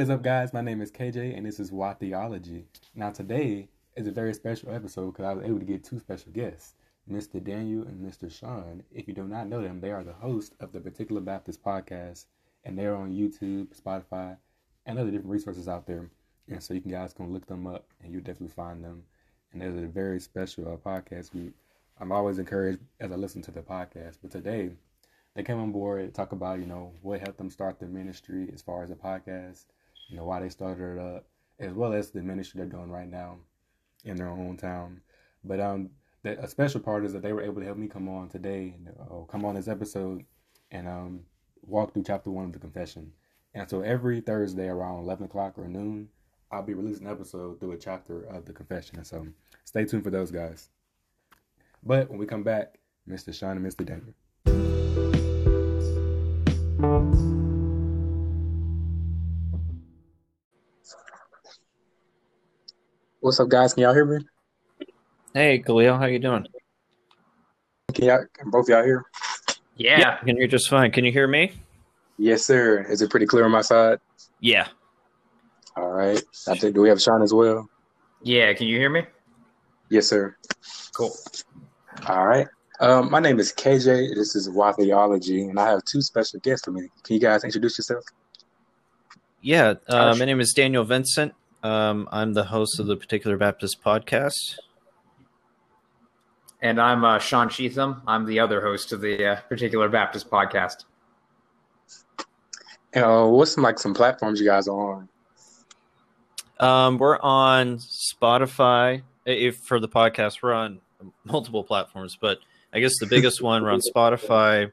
What is up, guys? My name is KJ, and this is Wat Theology. Now, today is a very special episode because I was able to get two special guests, Mr. Daniel and Mr. Sean. If you do not know them, they are the hosts of the Particular Baptist Podcast, and they're on YouTube, Spotify, and other different resources out there. And so you guys can look them up, and you'll definitely find them. And there's a very special podcast group. I'm always encouraged as I listen to the podcast, but today they came on board to talk about, what helped them start the ministry as far as the podcast, why they started it up, as well as the ministry they're doing right now in their own town. But a special part is that they were able to help me come on today, come on this episode, and walk through chapter 1 of the Confession. And so every Thursday around 11 o'clock or noon, I'll be releasing an episode through a chapter of the Confession. And so stay tuned for those guys. But when we come back, Mr. Sean and Mr. Daniel. What's up, guys? Can y'all hear me? Hey, Khalil, how you doing? Can both y'all hear? Yeah, I can hear just fine. Can you hear me? Yes, sir. Is it pretty clear on my side? Yeah. All right. I think, do we have Sean as well? Yeah. Can you hear me? Yes, sir. Cool. All right. My name is KJ. This is Wat Theology, and I have two special guests for me. Can you guys introduce yourself? Yeah. My name is Daniel Vincent. I'm the host of the Particular Baptist Podcast. And I'm Sean Sheatham. I'm the other host of the Particular Baptist Podcast. What's some platforms you guys are on? We're on Spotify. If for the podcast, we're on multiple platforms, but I guess the biggest one, we're on Spotify,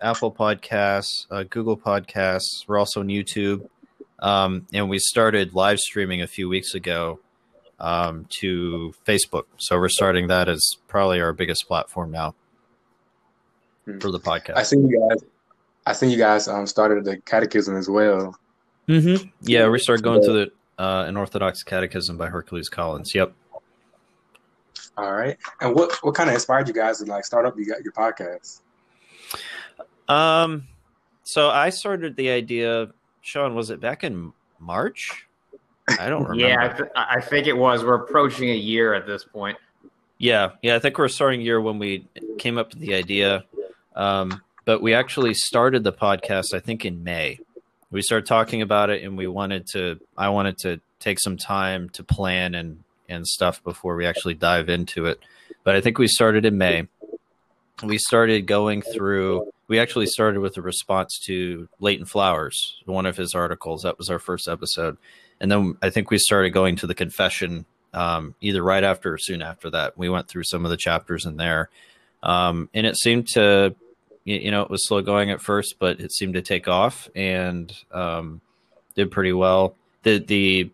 Apple Podcasts, Google Podcasts. We're also on YouTube. And we started live streaming a few weeks ago to Facebook. So we're starting that as probably our biggest platform now for the podcast. I seen you guys started the catechism as well. Mm-hmm. Yeah, we started going through the An Orthodox Catechism by Hercules Collins. Yep. All right. And what kind of inspired you guys to start up your podcast? So I started the idea, Sean, was it back in March? I don't remember. Yeah, I think it was. We're approaching a year at this point. Yeah. I think we're starting a year when we came up with the idea. But we actually started the podcast, I think, in May. We started talking about it, and I wanted to take some time to plan and stuff before we actually dive into it. But I think we started in May. We actually started with a response to Leighton Flowers, one of his articles. That was our first episode. And then I think we started going to the Confession either right after or soon after that. We went through some of the chapters in there. And it seemed to, it was slow going at first, but it seemed to take off and did pretty well. The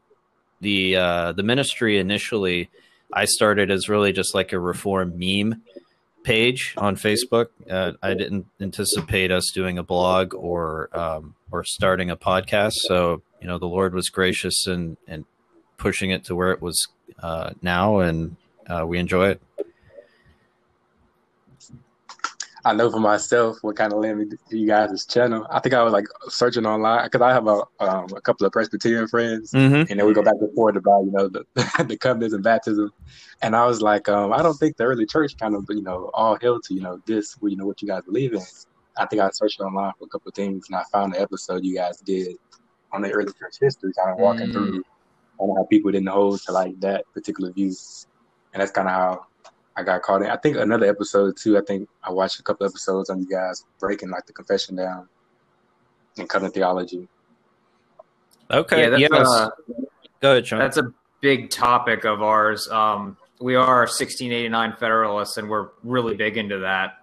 ministry initially I started as really just like a Reform meme page on Facebook. I didn't anticipate us doing a blog or starting a podcast. So, the Lord was gracious and pushing it to where it was now, and we enjoy it. I know for myself what kind of led me to you guys' channel. I think I was searching online because I have a couple of Presbyterian friends, mm-hmm. and then we go back and forth about the covenants and baptism. And I was like, I don't think the early church kind of all held to this what you guys believe in. I think I searched online for a couple of things, and I found the episode you guys did on the early church history, kind of walking through on how people didn't hold to that particular view, and that's kind of how I got caught in. I think another episode too. I think I watched a couple episodes on you guys breaking the Confession down and Covenant theology. Okay, go ahead, Sean. That's a big topic of ours. We are 1689 Federalists, and we're really big into that.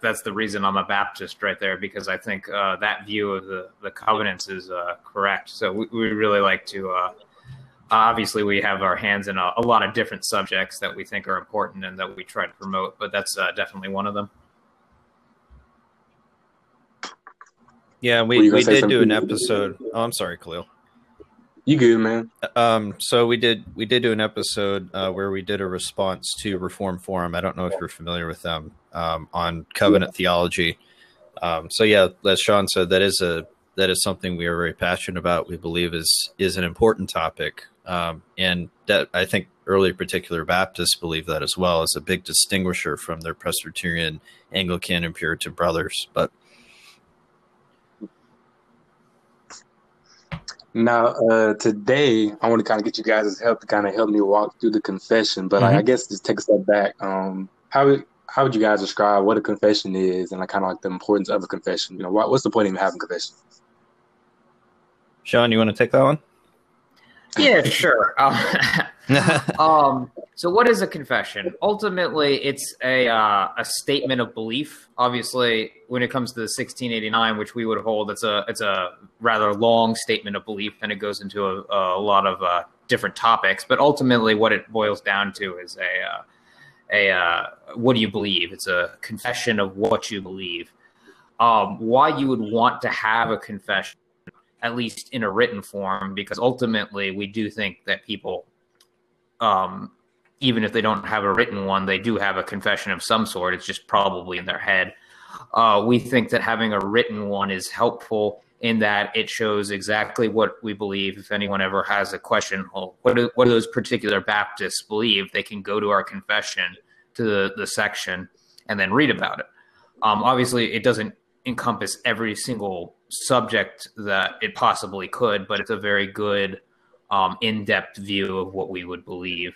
That's the reason I'm a Baptist right there, because I think that view of the covenants is correct. So we really like to. Obviously, we have our hands in a lot of different subjects that we think are important and that we try to promote, but that's definitely one of them. Yeah, we did do an episode. Oh, I'm sorry, Khalil. You good, man? So we did do an episode where we did a response to Reform Forum. I don't know if you're familiar with them on covenant theology. So yeah, as Sean said, that is a that is something we are very passionate about. We believe is an important topic. And that I think early Particular Baptists believe that as well, as a big distinguisher from their Presbyterian, Anglican, and Puritan brothers. But now, today, I want to kind of get you guys' help to kind of help me walk through the confession. But I guess just take a step back. How would you guys describe what a confession is, and like kind of like the importance of a confession? You know, what's the point of even having confession? Sean, you want to take that one? Yeah, sure. So what is a confession? Ultimately, it's a statement of belief. Obviously, when it comes to the 1689, which we would hold, it's a rather long statement of belief, and it goes into a lot of different topics. But ultimately, what it boils down to is a what do you believe? It's a confession of what you believe. Why you would want to have a confession, at least in a written form, because ultimately we do think that people, even if they don't have a written one, they do have a confession of some sort. It's just probably in their head. We think that having a written one is helpful in that it shows exactly what we believe. If anyone ever has a question, well, what do those particular Baptists believe, they can go to our confession, to the section, and then read about it. Obviously, it doesn't encompass every single subject that it possibly could, but it's a very good in-depth view of what we would believe.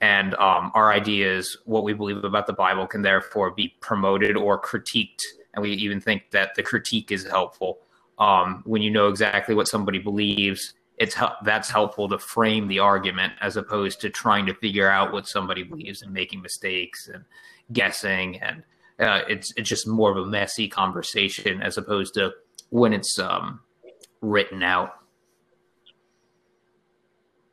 And our ideas, what we believe about the Bible, can therefore be promoted or critiqued. And we even think that the critique is helpful. When you know exactly what somebody believes, that's helpful to frame the argument, as opposed to trying to figure out what somebody believes and making mistakes and guessing. And it's just more of a messy conversation, as opposed to when it's written out.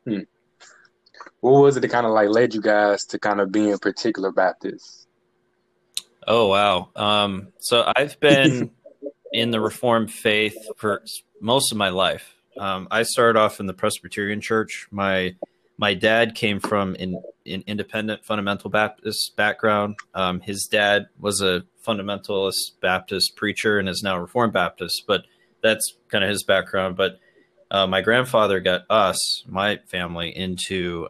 What was it that kind of like led you guys to kind of being Particular Baptist? Oh, wow. So I've been in the Reformed faith for most of my life. I started off in the Presbyterian Church. My dad came from an independent fundamental Baptist background. His dad was a fundamentalist Baptist preacher and is now Reformed Baptist, but that's kind of his background. But my grandfather got us, my family, into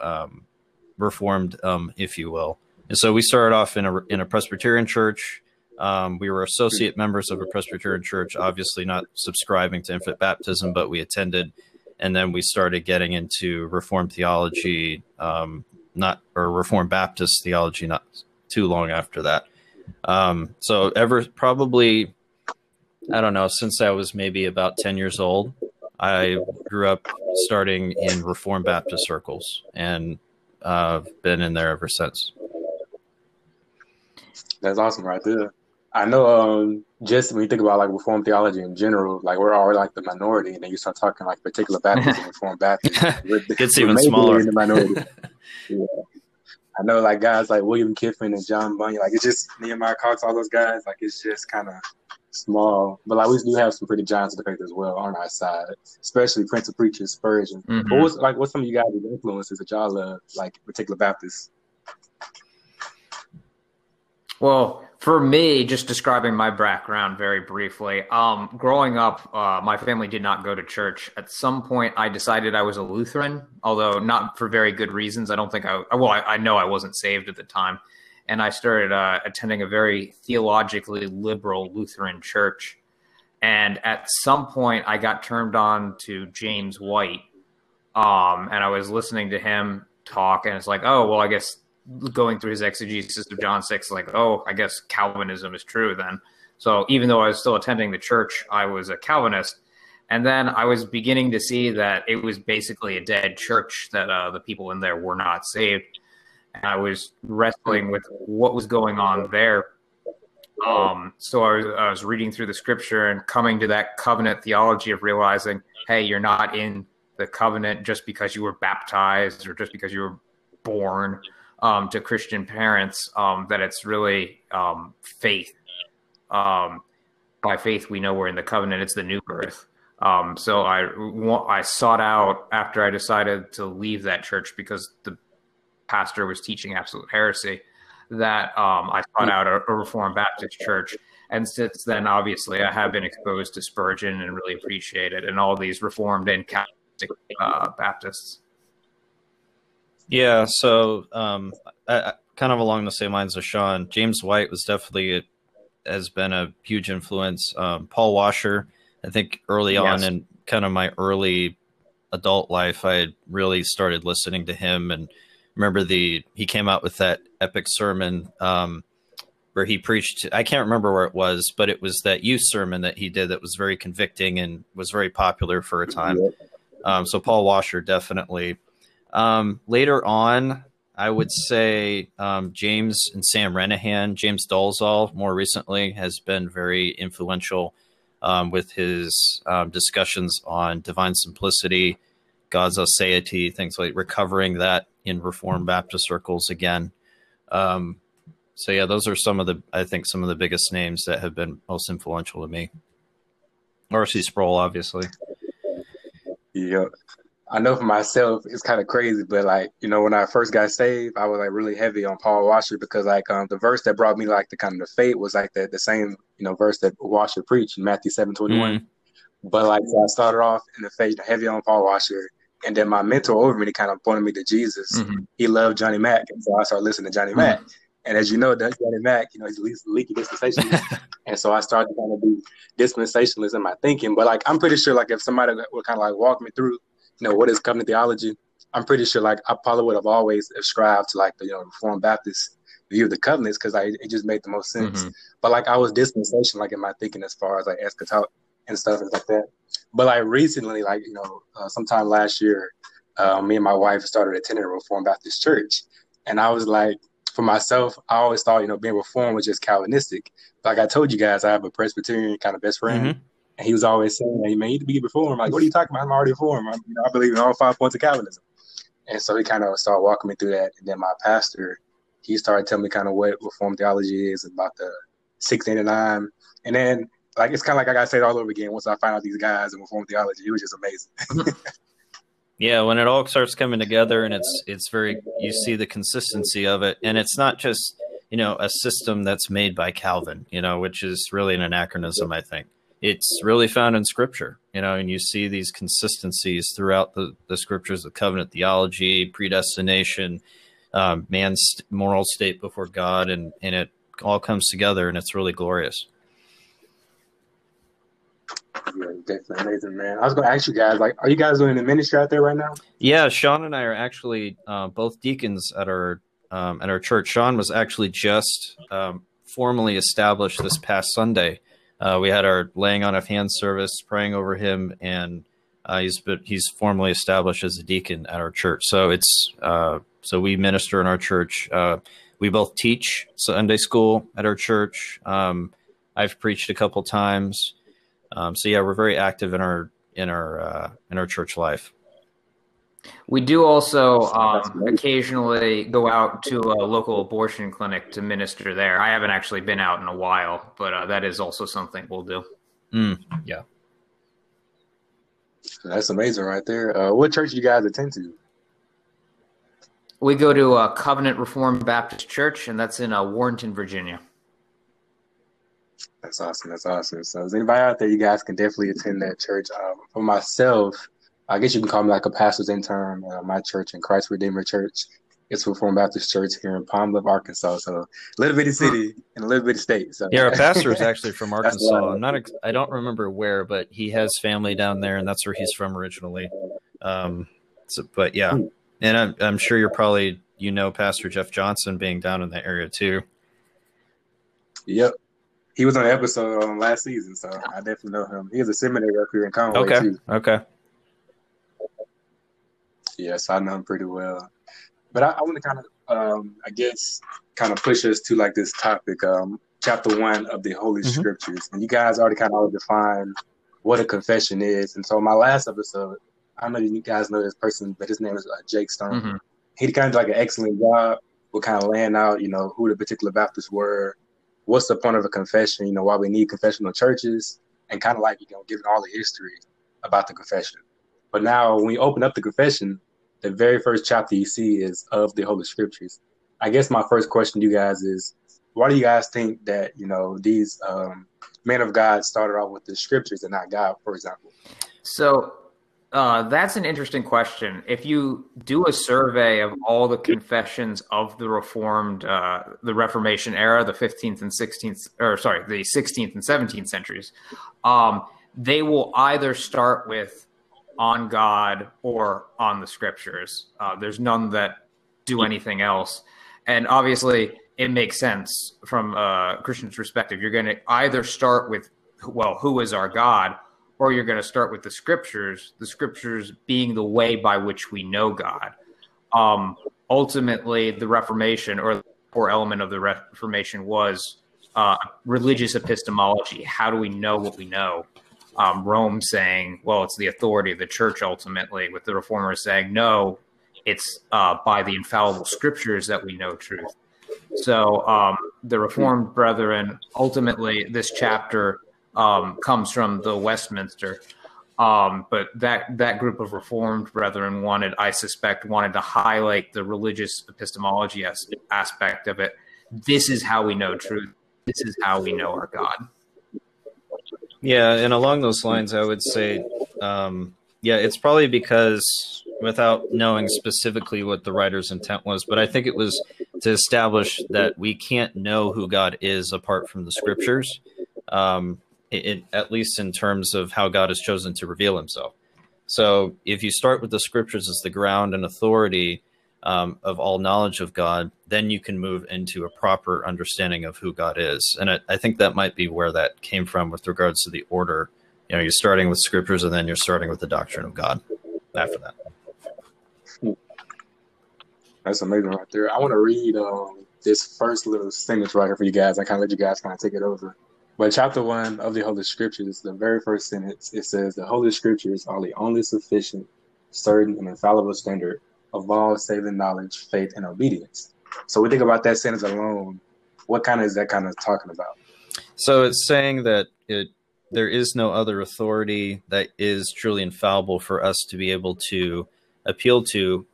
Reformed, if you will. And so we started off in a Presbyterian church. We were associate members of a Presbyterian church, obviously not subscribing to infant baptism, but we attended. And then we started getting into Reformed theology, or Reformed Baptist theology, not too long after that. So ever probably, I don't know, since I was maybe about 10 years old, I grew up starting in Reformed Baptist circles, and I've been in there ever since. That's awesome right there. I know, just when you think about like Reformed theology in general, like we're already like the minority, and then you start talking like Particular Baptist and Reformed Baptist. It's even smaller. The minority. Yeah. I know, like guys like William Kiffin and John Bunyan, like it's just Nehemiah Cox, all those guys, like it's just kind of small. But like we do have some pretty giants of the faith as well on our side, especially Prince of Preachers, Spurgeon. Mm-hmm. But what's some of you guys' influences that y'all love, like Particular Baptists? Well, for me, just describing my background very briefly, growing up, my family did not go to church. At some point, I decided I was a Lutheran, although not for very good reasons. I don't think I know I wasn't saved at the time. And I started attending a very theologically liberal Lutheran church. And at some point, I got turned on to James White. And I was listening to him talk, and it's like, oh, well, I guess going through his exegesis of John 6, like, oh, I guess Calvinism is true then. So even though I was still attending the church, I was a Calvinist. And then I was beginning to see that it was basically a dead church, that the people in there were not saved. And I was wrestling with what was going on there. So I was reading through the scripture and coming to that covenant theology of realizing, hey, you're not in the covenant just because you were baptized or just because you were born to Christian parents, that it's really faith. By faith, we know we're in the covenant. It's the new birth. So I sought out, after I decided to leave that church because the pastor was teaching absolute heresy, that I sought out a Reformed Baptist church. And since then, obviously, I have been exposed to Spurgeon and really appreciate it, and all these Reformed and Catholic Baptists. Yeah, so I kind of along the same lines as Sean, James White was definitely has been a huge influence. Paul Washer, I think early on in kind of my early adult life, I had really started listening to him, and remember he came out with that epic sermon where he preached. I can't remember where it was, but it was that youth sermon that he did that was very convicting and was very popular for a time. So Paul Washer definitely. Later on, I would say James and Sam Renahan, James Dalzall more recently has been very influential with his discussions on divine simplicity, God's aseity, things like recovering that in Reformed Baptist circles again. So yeah, those are some of the biggest names that have been most influential to me. R.C. Sproul, obviously. Yeah. I know for myself, it's kind of crazy, but like, you know, when I first got saved, I was like really heavy on Paul Washer because like the verse that brought me like the kind of faith was like the same, you know, verse that Washer preached in Matthew 7:21. But like, so I started off in the faith heavy on Paul Washer, and then my mentor over me kind of pointed me to Jesus. He loved Johnny Mack, and so I started listening to Johnny Mack. And as you know, that's Johnny Mack, you know, he's a leaky dispensationalist. And so I started to kind of be dispensationalist in my thinking. But like, I'm pretty sure like if somebody would kind of like walk me through, you know, what is covenant theology, I'm pretty sure like I probably would have always ascribed to like the, you know, Reformed Baptist view of the covenants because like, it just made the most sense. But like I was dispensational like in my thinking as far as like eschatology and stuff and like that. But like recently, like, you know, sometime last year, me and my wife started attending a Reformed Baptist church. And I was like, for myself, I always thought, you know, being Reformed was just Calvinistic. But like I told you guys, I have a Presbyterian kind of best friend. And he was always saying, "Hey, man, you need to be Reformed." Like, what are you talking about? I'm already Reformed. You know, I believe in all 5 points of Calvinism. And so he kind of started walking me through that. And then my pastor, he started telling me kind of what Reformed theology is about the 1689. And then, like, it's kind of like I got to say it all over again. Once I found out these guys in Reformed theology, it was just amazing. Yeah, when it all starts coming together, and it's very, you see the consistency of it, and it's not just, you know, a system that's made by Calvin, you know, which is really an anachronism, I think. It's really found in Scripture, you know, and you see these consistencies throughout the Scriptures of covenant theology, predestination, man's moral state before God, and it all comes together, and it's really glorious. Yeah, definitely amazing, man. I was going to ask you guys, like, are you guys doing the ministry out there right now? Yeah, Sean and I are actually both deacons at our church. Sean was actually just formally established this past Sunday. We had our laying on of hands service, praying over him, and he's formally established as a deacon at our church. So it's so we minister in our church. We both teach Sunday school at our church. I've preached a couple times. So yeah, we're very active in our church life. We do also occasionally go out to a local abortion clinic to minister there. I haven't actually been out in a while, but that is also something we'll do. Yeah. That's amazing right there. What church do you guys attend to? We go to Covenant Reformed Baptist Church, and that's in Warrington, Virginia. That's awesome. That's awesome. So is anybody out there, you guys can definitely attend that church. For myself, I guess you can call me like a pastor's intern. My church and Christ Redeemer Church. It's Reformed Baptist Church here in Palm Leaf, Arkansas. So a little bitty city and a little bitty state. So yeah, our pastor is actually from Arkansas. I don't remember where, but he has family down there, and that's where he's from originally. But yeah, and I'm sure you're probably, you know, Pastor Jeff Johnson being down in that area too. Yep. He was on an episode last season, so I definitely know him. He was a seminary up here in Conway, too. Okay. Yes, I know him pretty well. But I want to kind of, push us to, like, this topic, Chapter 1 of the Holy Scriptures. And you guys already kind of defined what a confession is. And so my last episode, I don't know if you guys know this person, but his name is Jake Stone. He kind of did, like, an excellent job with kind of laying out, you know, who the particular Baptists were, what's the point of a confession, you know, why we need confessional churches, and kind of like, you know, giving all the history about the confession. But now when you open up the confession, the very first chapter you see is of the Holy Scriptures. I guess my first question to you guys is, why do you guys think that, you know, these men of God started off with the scriptures and not God, for example? So that's an interesting question. If you do a survey of all the confessions of the Reformed, the Reformation era, the 15th and 16th, or sorry, the 16th and 17th centuries, they will either start with on God or on the scriptures. There's none that do anything else. And obviously it makes sense from a Christian's perspective. You're going to either start with, well, who is our God? Or you're going to start with the scriptures being the way by which we know God. Ultimately, the Reformation, or the core element of the Reformation, was religious epistemology. How do we know what we know? Rome saying, well, it's the authority of the church ultimately, with the Reformers saying, no, it's by the infallible scriptures that we know truth. So the Reformed brethren, ultimately, this chapter comes from the Westminster, but that group of Reformed brethren wanted, I suspect, wanted to highlight the religious epistemology aspect of it. This is how we know truth. This is how we know our God. Yeah, and along those lines, I would say, yeah, it's probably because, without knowing specifically what the writer's intent was, but I think it was to establish that we can't know who God is apart from the scriptures. At least in terms of how God has chosen to reveal himself. So if you start with the scriptures as the ground and authority of all knowledge of God, then you can move into a proper understanding of who God is. And I think that might be where that came from with regards to the order. You know, you're starting with scriptures and then you're starting with the doctrine of God after that. That's amazing right there. I want to read this first little sentence right here for you guys. I kind of let you guys kind of take it over. But chapter 1 of the Holy Scriptures, the very first sentence, it says, the Holy Scriptures are the only sufficient, certain, and infallible standard of all saving knowledge, faith, and obedience. So we think about that sentence alone. What kind of is that kind of talking about? So it's saying that there is no other authority that is truly infallible for us to be able to appeal to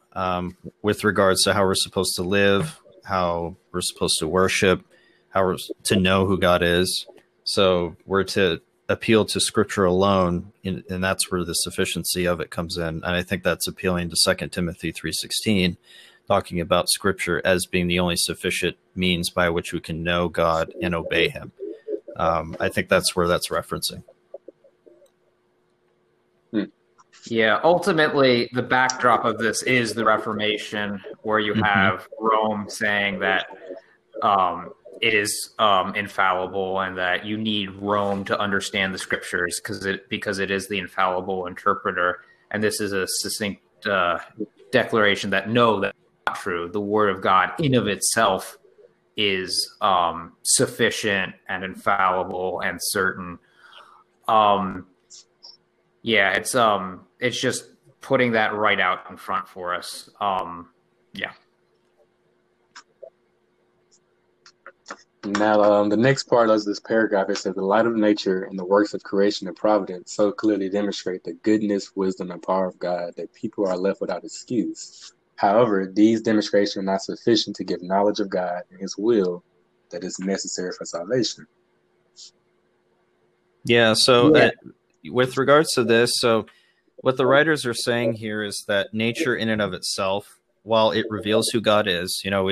with regards to how we're supposed to live, how we're supposed to worship, how we're to know who God is. So we're to appeal to scripture alone, and that's where the sufficiency of it comes in. And I think that's appealing to 2 Timothy 3:16, talking about scripture as being the only sufficient means by which we can know God and obey him. I think that's where that's referencing. Yeah, ultimately, the backdrop of this is the Reformation, where you have Rome saying that it is infallible, and that you need Rome to understand the scriptures because it is the infallible interpreter. And this is a succinct declaration that no, that's not true. The word of God in of itself is sufficient and infallible and certain. Yeah, it's just putting that right out in front for us. Yeah. Now, the next part of this paragraph, it says, the light of nature and the works of creation and providence so clearly demonstrate the goodness, wisdom, and power of God that people are left without excuse. However, these demonstrations are not sufficient to give knowledge of God and his will that is necessary for salvation. Yeah, so with regards to this, so what the writers are saying here is that nature in and of itself, while it reveals who God is, you know,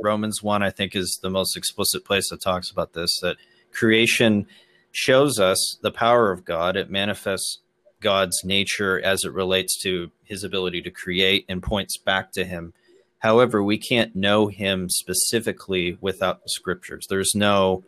Romans 1, I think, is the most explicit place that talks about this, that creation shows us the power of God. It manifests God's nature as it relates to his ability to create and points back to him. However, we can't know him specifically without the scriptures. There's no,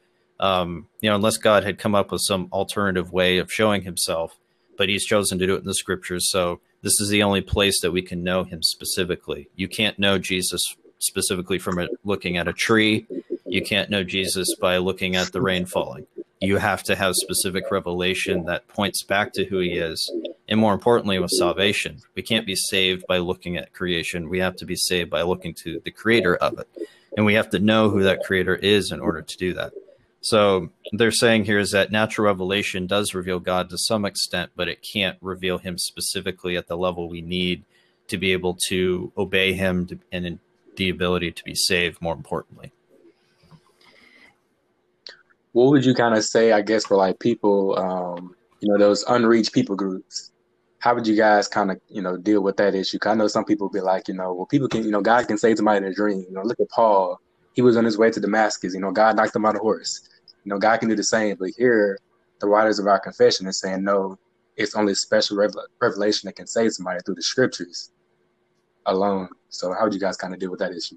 you know, unless God had come up with some alternative way of showing himself, but he's chosen to do it in the scriptures. So this is the only place that we can know him specifically. You can't know Jesus specifically from looking at a tree. You can't know Jesus by looking at the rain falling. You have to have specific revelation that points back to who he is. And more importantly, with salvation, we can't be saved by looking at creation. We have to be saved by looking to the creator of it. And we have to know who that creator is in order to do that. So they're saying here is that natural revelation does reveal God to some extent, but it can't reveal him specifically at the level we need to be able to obey him and the ability to be saved, more importantly. what would you kind of say, I guess, for like people, those unreached people groups? How would you guys kind of, deal with that issue? 'Cause I know some people be like, well, people can, God can save somebody in a dream. Look at Paul. He was on his way to Damascus. God knocked him out of horse. God can do the same. But here, the writers of our confession is saying, no, it's only special revelation that can save somebody through the scriptures alone. So how would you guys kind of deal with that issue?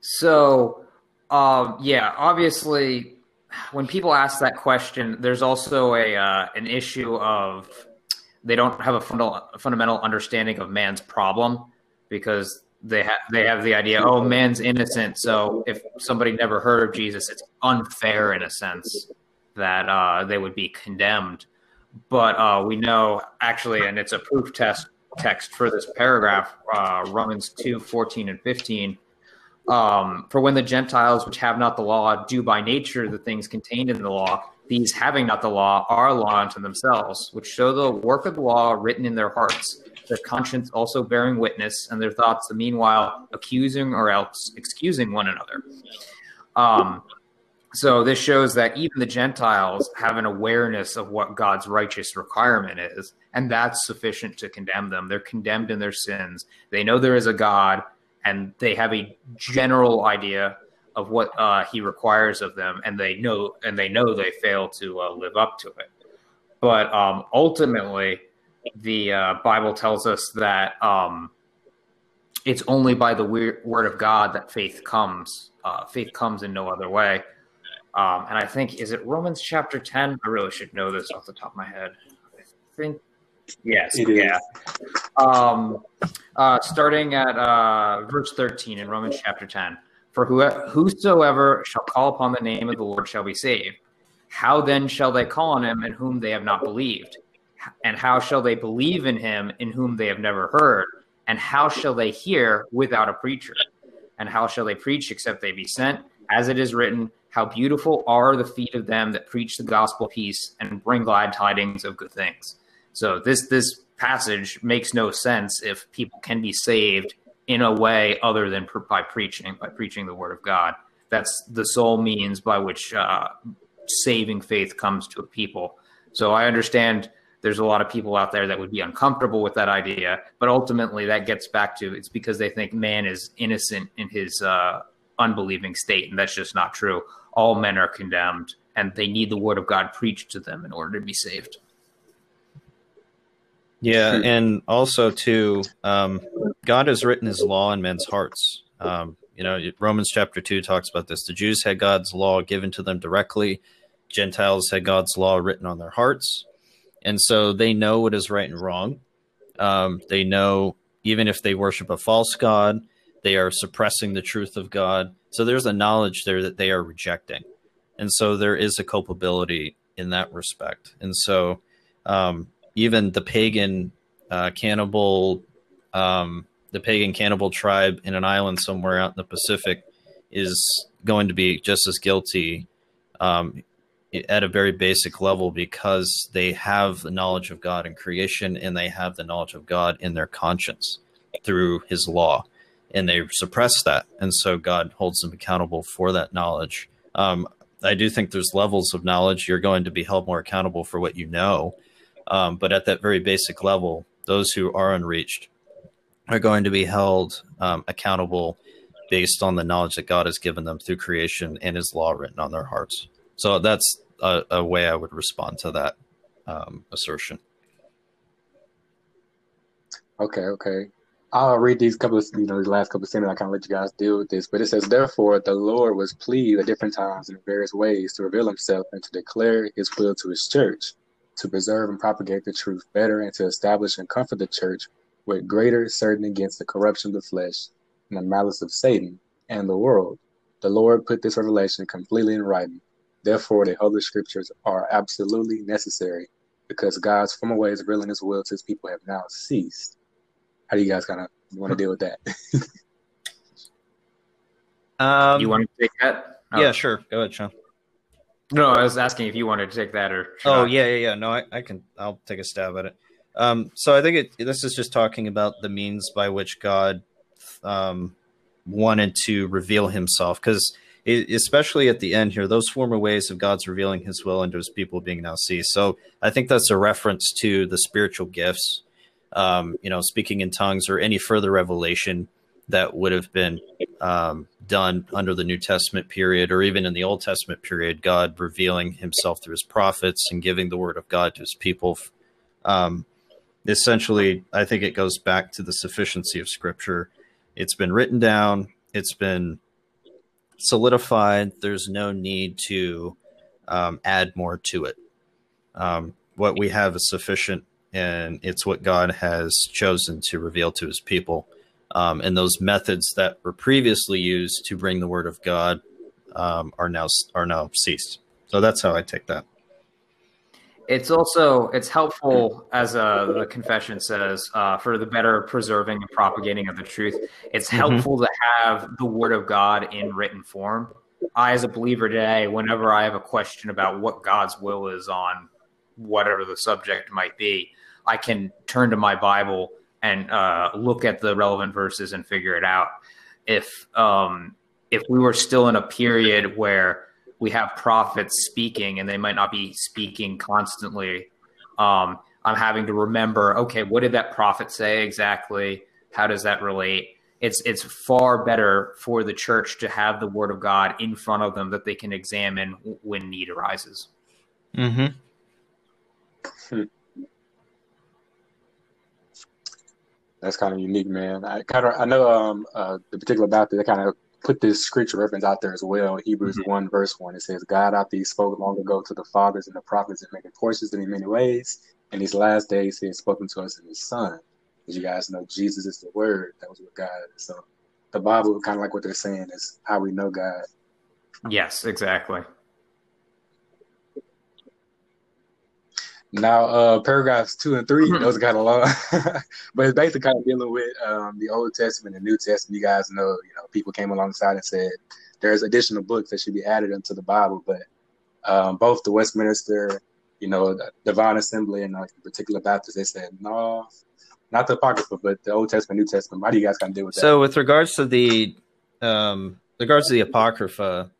So, obviously, when people ask that question, there's also an issue of they don't have a fundamental understanding of man's problem, because they have the idea, oh, man's innocent. So if somebody never heard of Jesus, it's unfair in a sense that they would be condemned. But we know actually, and it's a proof text for this paragraph, Romans 2:14-15. For when the Gentiles, which have not the law, do by nature the things contained in the law, these having not the law are law unto themselves, which show the work of the law written in their hearts, their conscience also bearing witness, and their thoughts the meanwhile accusing or else excusing one another. So this shows that even the Gentiles have an awareness of what God's righteous requirement is, and that's sufficient to condemn them. They're condemned in their sins. They know there is a God, and they have a general idea of what he requires of them, and they know they fail to live up to it. But ultimately, the Bible tells us that it's only by the word of God that faith comes. Faith comes in no other way. And I think, is it Romans chapter 10? I really should know this off the top of my head. I think. Yes. Yeah. Starting at verse 13 in Romans chapter 10. For whosoever shall call upon the name of the Lord shall be saved. How then shall they call on him in whom they have not believed? And how shall they believe in him in whom they have never heard? And how shall they hear without a preacher? And how shall they preach except they be sent? As it is written, how beautiful are the feet of them that preach the gospel of peace and bring glad tidings of good things. So this passage makes no sense if people can be saved in a way other than by preaching the word of God. That's the sole means by which saving faith comes to a people. So I understand there's a lot of people out there that would be uncomfortable with that idea, but ultimately that gets back to it's because they think man is innocent in his unbelieving state, and that's just not true. All men are condemned, and they need the word of God preached to them in order to be saved. Yeah, and also, too, God has written his law in men's hearts. Romans chapter 2 talks about this. The Jews had God's law given to them directly. Gentiles had God's law written on their hearts. And so they know what is right and wrong. They know even if they worship a false god, they are suppressing the truth of God. So there's a knowledge there that they are rejecting. And so there is a culpability in that respect. And so even the pagan cannibal tribe in an island somewhere out in the Pacific is going to be just as guilty at a very basic level, because they have the knowledge of God in creation, and they have the knowledge of God in their conscience through his law, and they suppress that. And so God holds them accountable for that knowledge. I do think there's levels of knowledge. You're going to be held more accountable for what you know. But at that very basic level, those who are unreached are going to be held accountable based on the knowledge that God has given them through creation and his law written on their hearts. So that's a way I would respond to that assertion. Okay. I'll read these couple of, these last couple of sentences. I kind of let you guys deal with this, but it says, therefore, the Lord was pleased at different times in various ways to reveal himself and to declare his will to his church, to preserve and propagate the truth better, and to establish and comfort the church with greater certainty against the corruption of the flesh and the malice of Satan and the world. The Lord put this revelation completely in writing. Therefore, the Holy Scriptures are absolutely necessary, because God's former ways of revealing his will to his people have now ceased. How do you guys kind of want to deal with that? You want to take that? Oh. Yeah, sure. Go ahead, Sean. No, I was asking if you wanted to take that or. Sean. Oh, yeah. No, I can. I'll take a stab at it. So I think this is just talking about the means by which God wanted to reveal himself, because especially at the end here, those former ways of God's revealing his will unto his people being now ceased. So I think that's a reference to the spiritual gifts, speaking in tongues or any further revelation that would have been done under the New Testament period, or even in the Old Testament period, God revealing himself through his prophets and giving the word of God to his people. Essentially, I think it goes back to the sufficiency of Scripture. It's been written down. It's been solidified. There's no need to add more to it. What we have is sufficient, and it's what God has chosen to reveal to his people. And those methods that were previously used to bring the word of God are now ceased. So that's how I take that. It's helpful, as the confession says, for the better preserving and propagating of the truth. It's helpful to have the word of God in written form. I, as a believer today, whenever I have a question about what God's will is on whatever the subject might be, I can turn to my Bible and look at the relevant verses and figure it out. If we were still in a period where we have prophets speaking and they might not be speaking constantly, I'm having to remember, okay, what did that prophet say exactly? How does that relate? It's far better for the church to have the word of God in front of them that they can examine when need arises. Mm-hmm. That's kind of unique, man. I know the Particular Baptist, they kind of put this scripture reference out there as well. Hebrews 1, verse 1, it says, God, after he spoke long ago to the fathers and the prophets and made courses in many ways, in these last days he has spoken to us in his Son. As you guys know, Jesus is the Word. That was what God is. So the Bible, kind of like what they're saying, is how we know God. Yes, exactly. Now, paragraphs 2 and 3, those are kind of long, but it's basically kind of dealing with the Old Testament and New Testament. You guys know, people came alongside and said there's additional books that should be added into the Bible, but both the Westminster, the Divine Assembly, and the Particular Baptist, they said no, not the Apocrypha, but the Old Testament, New Testament. How do you guys kind of deal with that? So, with regards to the Apocrypha,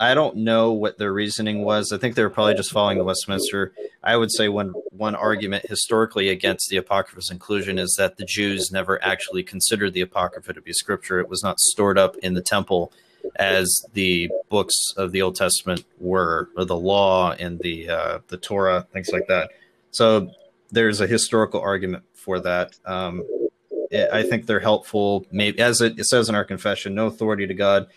I don't know what their reasoning was. I think they were probably just following the Westminster. I would say one argument historically against the Apocrypha's inclusion is that the Jews never actually considered the Apocrypha to be scripture. It was not stored up in the temple as the books of the Old Testament were, or the law and the Torah, things like that. So there's a historical argument for that. I think they're helpful. Maybe, as it says in our confession, no authority to God,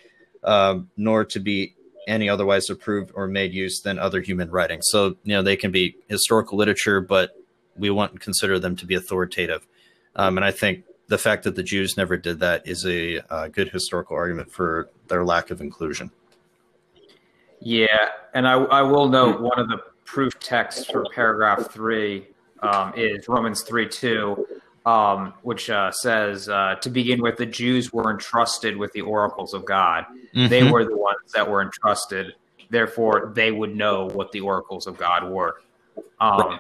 nor to be any otherwise approved or made use than other human writing. So, they can be historical literature, but we won't consider them to be authoritative. And I think the fact that the Jews never did that is a good historical argument for their lack of inclusion. Yeah. And I will note one of the proof texts for paragraph 3 is Romans 3:2, which says, to begin with, the Jews were entrusted with the oracles of God. They were the ones that were entrusted. Therefore, they would know what the oracles of God were. And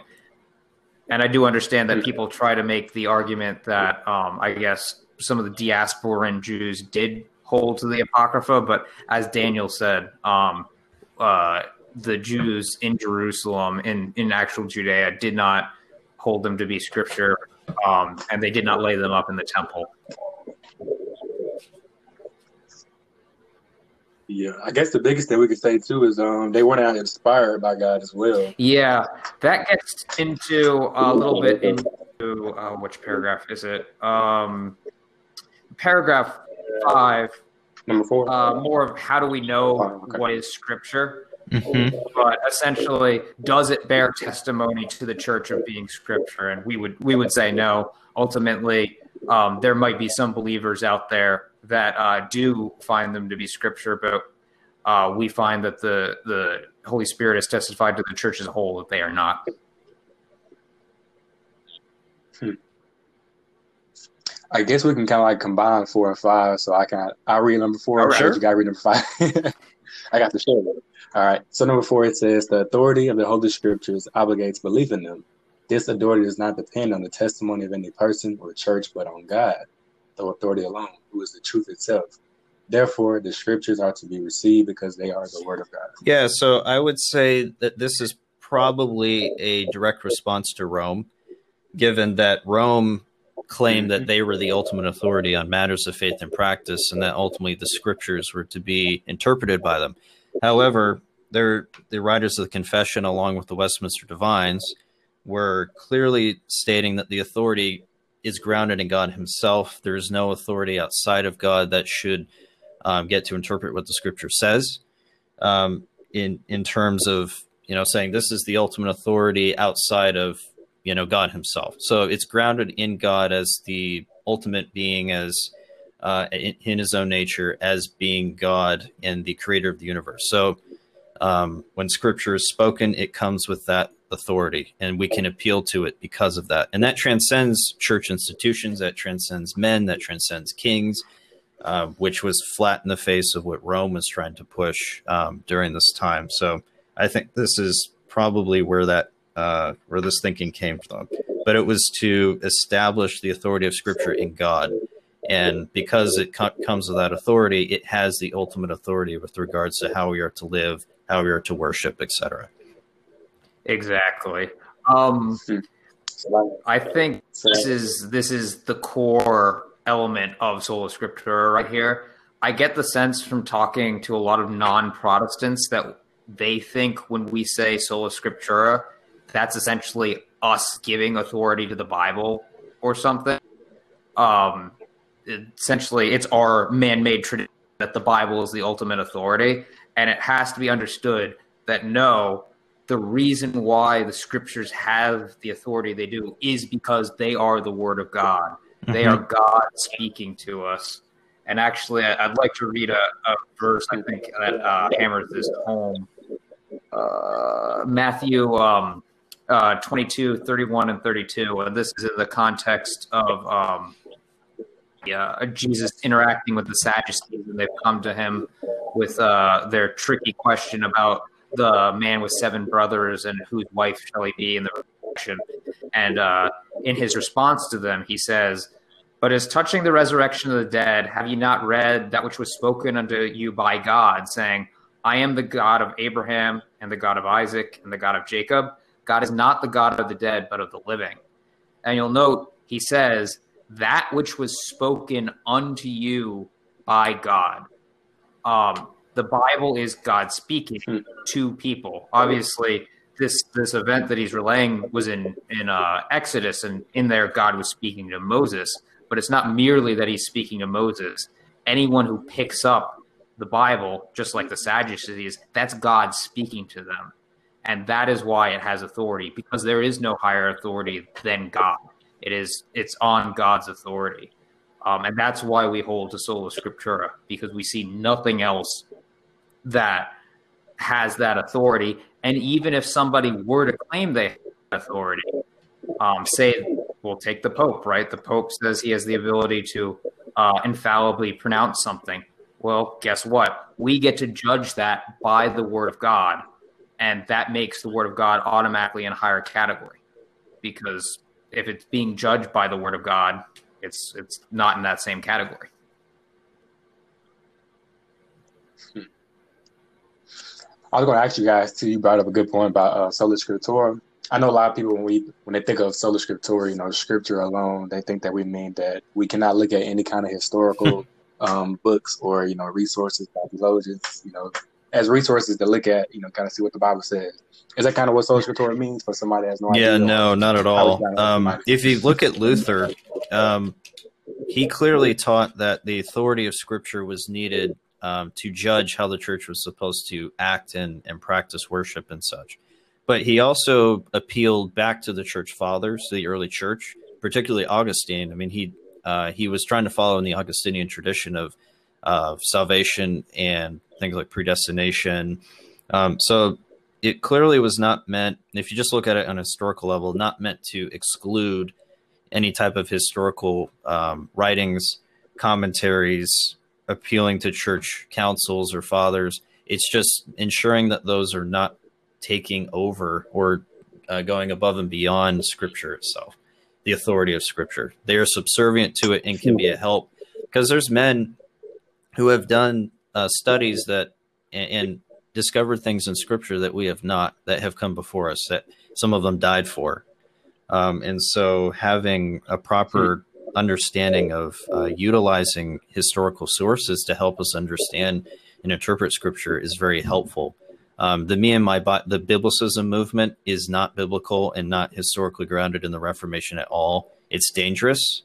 I do understand that people try to make the argument that I guess some of the diasporan Jews did hold to the Apocrypha. But as Daniel said, the Jews in Jerusalem, in actual Judea, did not hold them to be scripture. And they did not lay them up in the temple. Yeah, I guess the biggest thing we could say too is they weren't inspired by God as well. Yeah, that gets into a little bit into which paragraph is it? Paragraph 5, number 4. More of how do we know what is scripture? But essentially, does it bear testimony to the church of being scripture? And we would say no. Ultimately, there might be some believers out there that do find them to be scripture, but we find that the Holy Spirit has testified to the church as a whole that they are not. I guess we can kind of combine 4 and 5. So I read number 4. I'm sure you got to read number 5. I got to share it. All right. So number 4, it says the authority of the Holy Scriptures obligates belief in them. This authority does not depend on the testimony of any person or church, but on God, the authority alone, who is the truth itself. Therefore, the scriptures are to be received because they are the word of God. Yeah, so I would say that this is probably a direct response to Rome, given that Rome claimed that they were the ultimate authority on matters of faith and practice, and that ultimately the scriptures were to be interpreted by them. However, the writers of the Confession, along with the Westminster Divines, were clearly stating that the authority is grounded in God himself. There is no authority outside of God that should get to interpret what the scripture says in terms of, you know, saying this is the ultimate authority outside of, you know, God himself. So it's grounded in God as the ultimate being, as in his own nature, as being God and the creator of the universe. So when scripture is spoken, it comes with that authority, and we can appeal to it because of that. And that transcends church institutions, that transcends men, that transcends kings, which was flat in the face of what Rome was trying to push during this time. So I think this is probably where that where this thinking came from. But it was to establish the authority of scripture in God. And because it comes with that authority, it has the ultimate authority with regards to how we are to live, how we are to worship, etc. Exactly. I think this is the core element of sola scriptura right here. I get the sense from talking to a lot of non-Protestants that they think when we say sola scriptura, that's essentially us giving authority to the Bible or something. Essentially, it's our man-made tradition that the Bible is the ultimate authority, and it has to be understood that no, the reason why the scriptures have the authority they do is because they are the word of God. They are God speaking to us. And actually, I'd like to read a verse, I think, that hammers this home. Matthew 22, 31 and 32. And this is in the context of Jesus interacting with the Sadducees, and they've come to him with their tricky question about the man with seven brothers and whose wife shall he be in the resurrection. And in his response to them, he says, "But as touching the resurrection of the dead, have ye not read that which was spoken unto you by God, saying, I am the God of Abraham and the God of Isaac and the God of Jacob. God is not the God of the dead, but of the living." And you'll note, he says, that which was spoken unto you by God. The Bible is God speaking to people. Obviously, this event that he's relaying was in Exodus, and in there God was speaking to Moses. But it's not merely that he's speaking to Moses. Anyone who picks up the Bible, just like the Sadducees, that's God speaking to them. And that is why it has authority, because there is no higher authority than God. It's on God's authority. And that's why we hold to sola scriptura, because we see nothing else that has that authority. And even if somebody were to claim they have authority, say, we'll take the Pope, right? The Pope says he has the ability to infallibly pronounce something. Well, guess what? We get to judge that by the word of God. And that makes the word of God automatically in a higher category, because if it's being judged by the word of God, it's not in that same category. I was going to ask you guys too. You brought up a good point about sola scriptura. I know a lot of people when they think of sola scriptura, you know, scripture alone, they think that we mean that we cannot look at any kind of historical books or, you know, resources by theologians, you know, as resources to look at, you know, kind of see what the Bible says. Is that kind of what sola scriptura means for somebody that has no idea? Yeah, no, not at all. If you look at Luther, he clearly taught that the authority of scripture was needed to judge how the church was supposed to act and practice worship and such. But he also appealed back to the church fathers, the early church, particularly Augustine. I mean, he was trying to follow in the Augustinian tradition of salvation and things like predestination. So it clearly was not meant, if you just look at it on a historical level, not meant to exclude any type of historical writings, commentaries, appealing to church councils or fathers. It's just ensuring that those are not taking over or going above and beyond scripture itself, the authority of scripture. They are subservient to it and can be a help, because there's men who have done studies that and discovered things in Scripture that we have not, that have come before us, that some of them died for. And so having a proper understanding of utilizing historical sources to help us understand and interpret Scripture is very helpful. The me and my the biblicism movement is not biblical and not historically grounded in the Reformation at all. It's dangerous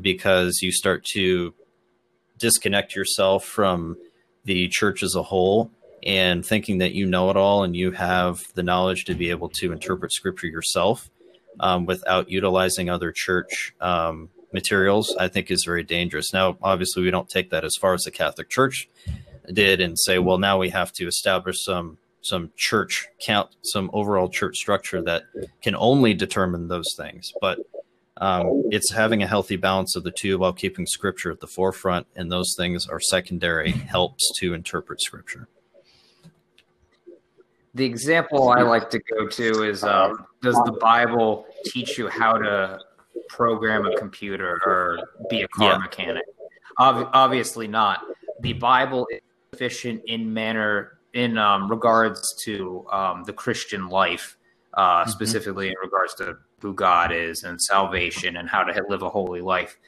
because you start to disconnect yourself from the church as a whole and thinking that you know it all and you have the knowledge to be able to interpret Scripture yourself without utilizing other church materials, I think is very dangerous. Now, obviously, we don't take that as far as the Catholic Church did and say, well, now we have to establish some church count, some overall church structure that can only determine those things. But it's having a healthy balance of the two while keeping Scripture at the forefront, and those things are secondary helps to interpret Scripture. The example I like to go to is, does the Bible teach you how to program a computer or be a car mechanic? Obviously not. The Bible is sufficient in manner in regards to the Christian life, specifically in regards to who God is and salvation and how to live a holy life.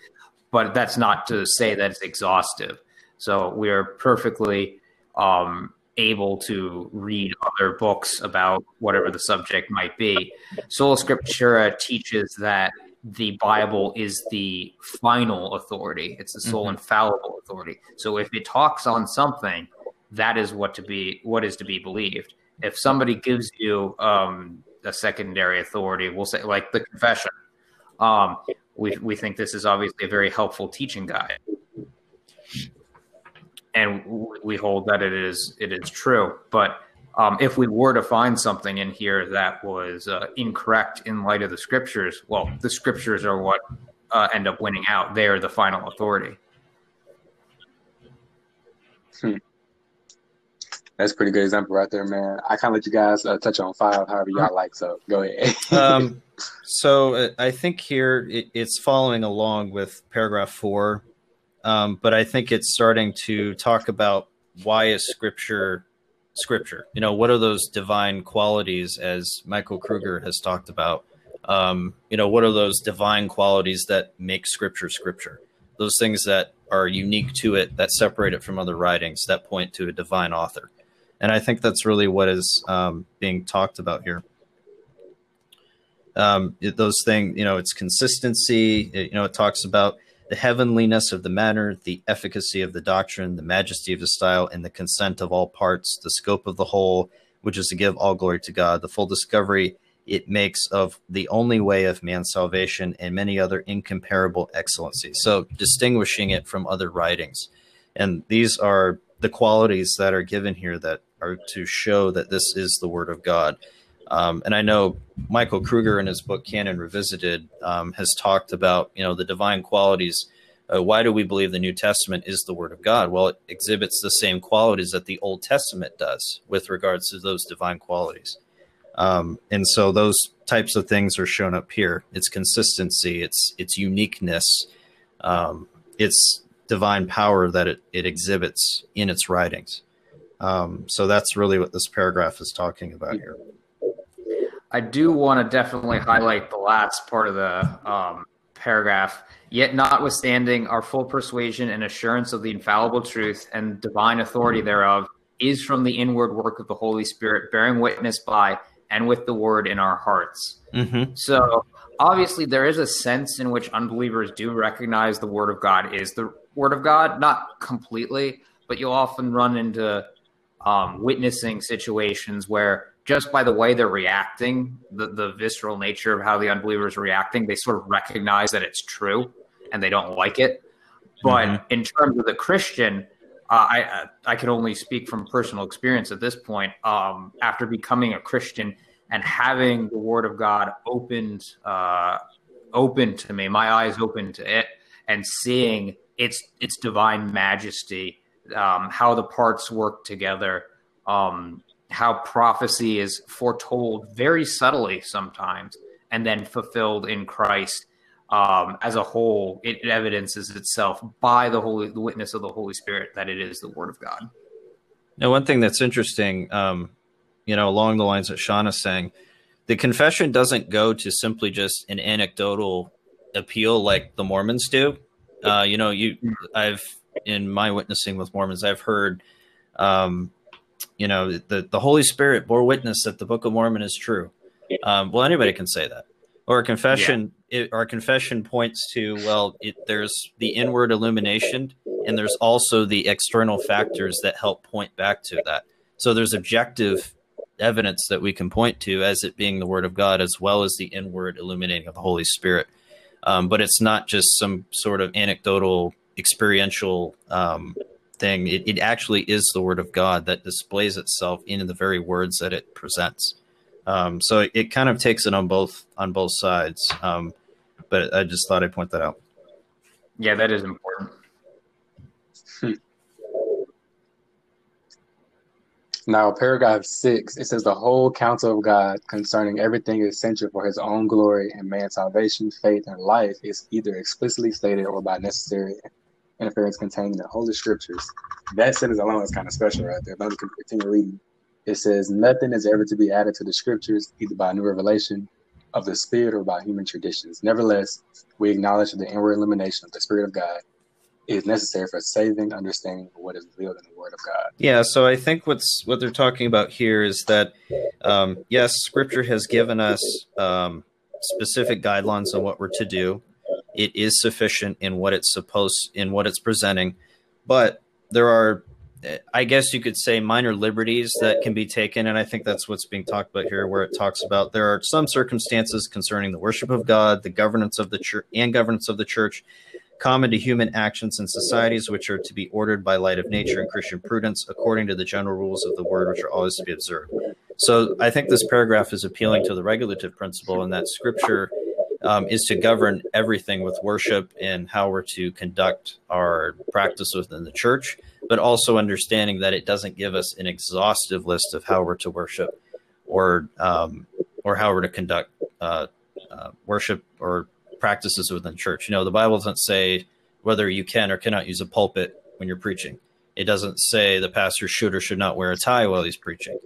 But that's not to say that it's exhaustive. So we are perfectly able to read other books about whatever the subject might be. Sola Scriptura teaches that the Bible is the final authority. It's the sole infallible authority. So if it talks on something, that is what is to be believed. If somebody gives you a secondary authority, we'll say like the confession, we think this is obviously a very helpful teaching guide. And we hold that it is true. But if we were to find something in here that was incorrect in light of the Scriptures, well, the Scriptures are what end up winning out. They are the final authority. That's a pretty good example right there, man. I kind of let you guys touch on five, however y'all like, so go ahead. So I think here it's following along with paragraph 4, but I think it's starting to talk about why is Scripture? You know, what are those divine qualities, as Michael Kruger has talked about? You know, what are those divine qualities that make Scripture? Those things that are unique to it, that separate it from other writings, that point to a divine author. And I think that's really what is being talked about here. Those things, you know, it's consistency. It talks about the heavenliness of the matter, the efficacy of the doctrine, the majesty of the style, and the consent of all parts, the scope of the whole, which is to give all glory to God, the full discovery it makes of the only way of man's salvation, and many other incomparable excellencies. So distinguishing it from other writings. And these are the qualities that are given here that are to show that this is the Word of God. And I know Michael Kruger in his book, Canon Revisited, has talked about, you know, the divine qualities. Why do we believe the New Testament is the Word of God? Well, it exhibits the same qualities that the Old Testament does with regards to those divine qualities. And so those types of things are shown up here. It's consistency, it's uniqueness, it's divine power that it exhibits in its writings. So that's really what this paragraph is talking about here. I do want to definitely highlight the last part of the paragraph. Yet notwithstanding our full persuasion and assurance of the infallible truth and divine authority thereof is from the inward work of the Holy Spirit, bearing witness by and with the word in our hearts. So obviously there is a sense in which unbelievers do recognize the Word of God is the Word of God, not completely, but you'll often run into witnessing situations where just by the way they're reacting, the visceral nature of how the unbelievers are reacting, they sort of recognize that it's true and they don't like it. But in terms of the Christian, I can only speak from personal experience at this point. After becoming a Christian and having the Word of God opened to me, my eyes opened to it, and seeing its divine majesty, how the parts work together, how prophecy is foretold very subtly sometimes and then fulfilled in Christ. as a whole, it evidences itself by the witness of the Holy Spirit that it is the Word of God. Now, one thing that's interesting, along the lines that Sean is saying, the confession doesn't go to simply just an anecdotal appeal like the Mormons do. In my witnessing with Mormons, I've heard, the Holy Spirit bore witness that the Book of Mormon is true. Well, anybody can say that. Or a confession. Yeah. Our confession points to, there's the inward illumination, and there's also the external factors that help point back to that. So there's objective evidence that we can point to as it being the Word of God, as well as the inward illuminating of the Holy Spirit. But it's not just some sort of anecdotal, experiential thing. It actually is the Word of God that displays itself in the very words that it presents. So it kind of takes it on both sides. But I just thought I'd point that out. Yeah, that is important. Now, paragraph 6, it says, the whole counsel of God concerning everything essential for his own glory and man's salvation, faith, and life is either explicitly stated or by necessary interference contained in the Holy Scriptures. That sentence alone is kind of special right there. Let me continue reading. It says, nothing is ever to be added to the Scriptures, either by new revelation of the Spirit or by human traditions. Nevertheless, we acknowledge that the inward illumination of the Spirit of God is necessary for saving understanding of what is revealed in the Word of God. Yeah, so I think what they're talking about here is that, yes, Scripture has given us specific guidelines on what we're to do. It is sufficient in what it's presenting, but there are, I guess you could say, minor liberties that can be taken, and I think that's what's being talked about here, where it talks about there are some circumstances concerning the worship of God, the governance of the church, common to human actions and societies, which are to be ordered by light of nature and Christian prudence, according to the general rules of the Word, which are always to be observed. So I think this paragraph is appealing to the regulative principle, and that Scripture is to govern everything with worship and how we're to conduct our practice within the church, but also understanding that it doesn't give us an exhaustive list of how we're to worship or how we're to conduct worship or practices within church. The Bible doesn't say whether you can or cannot use a pulpit when you're preaching. It doesn't say the pastor should or should not wear a tie while he's preaching.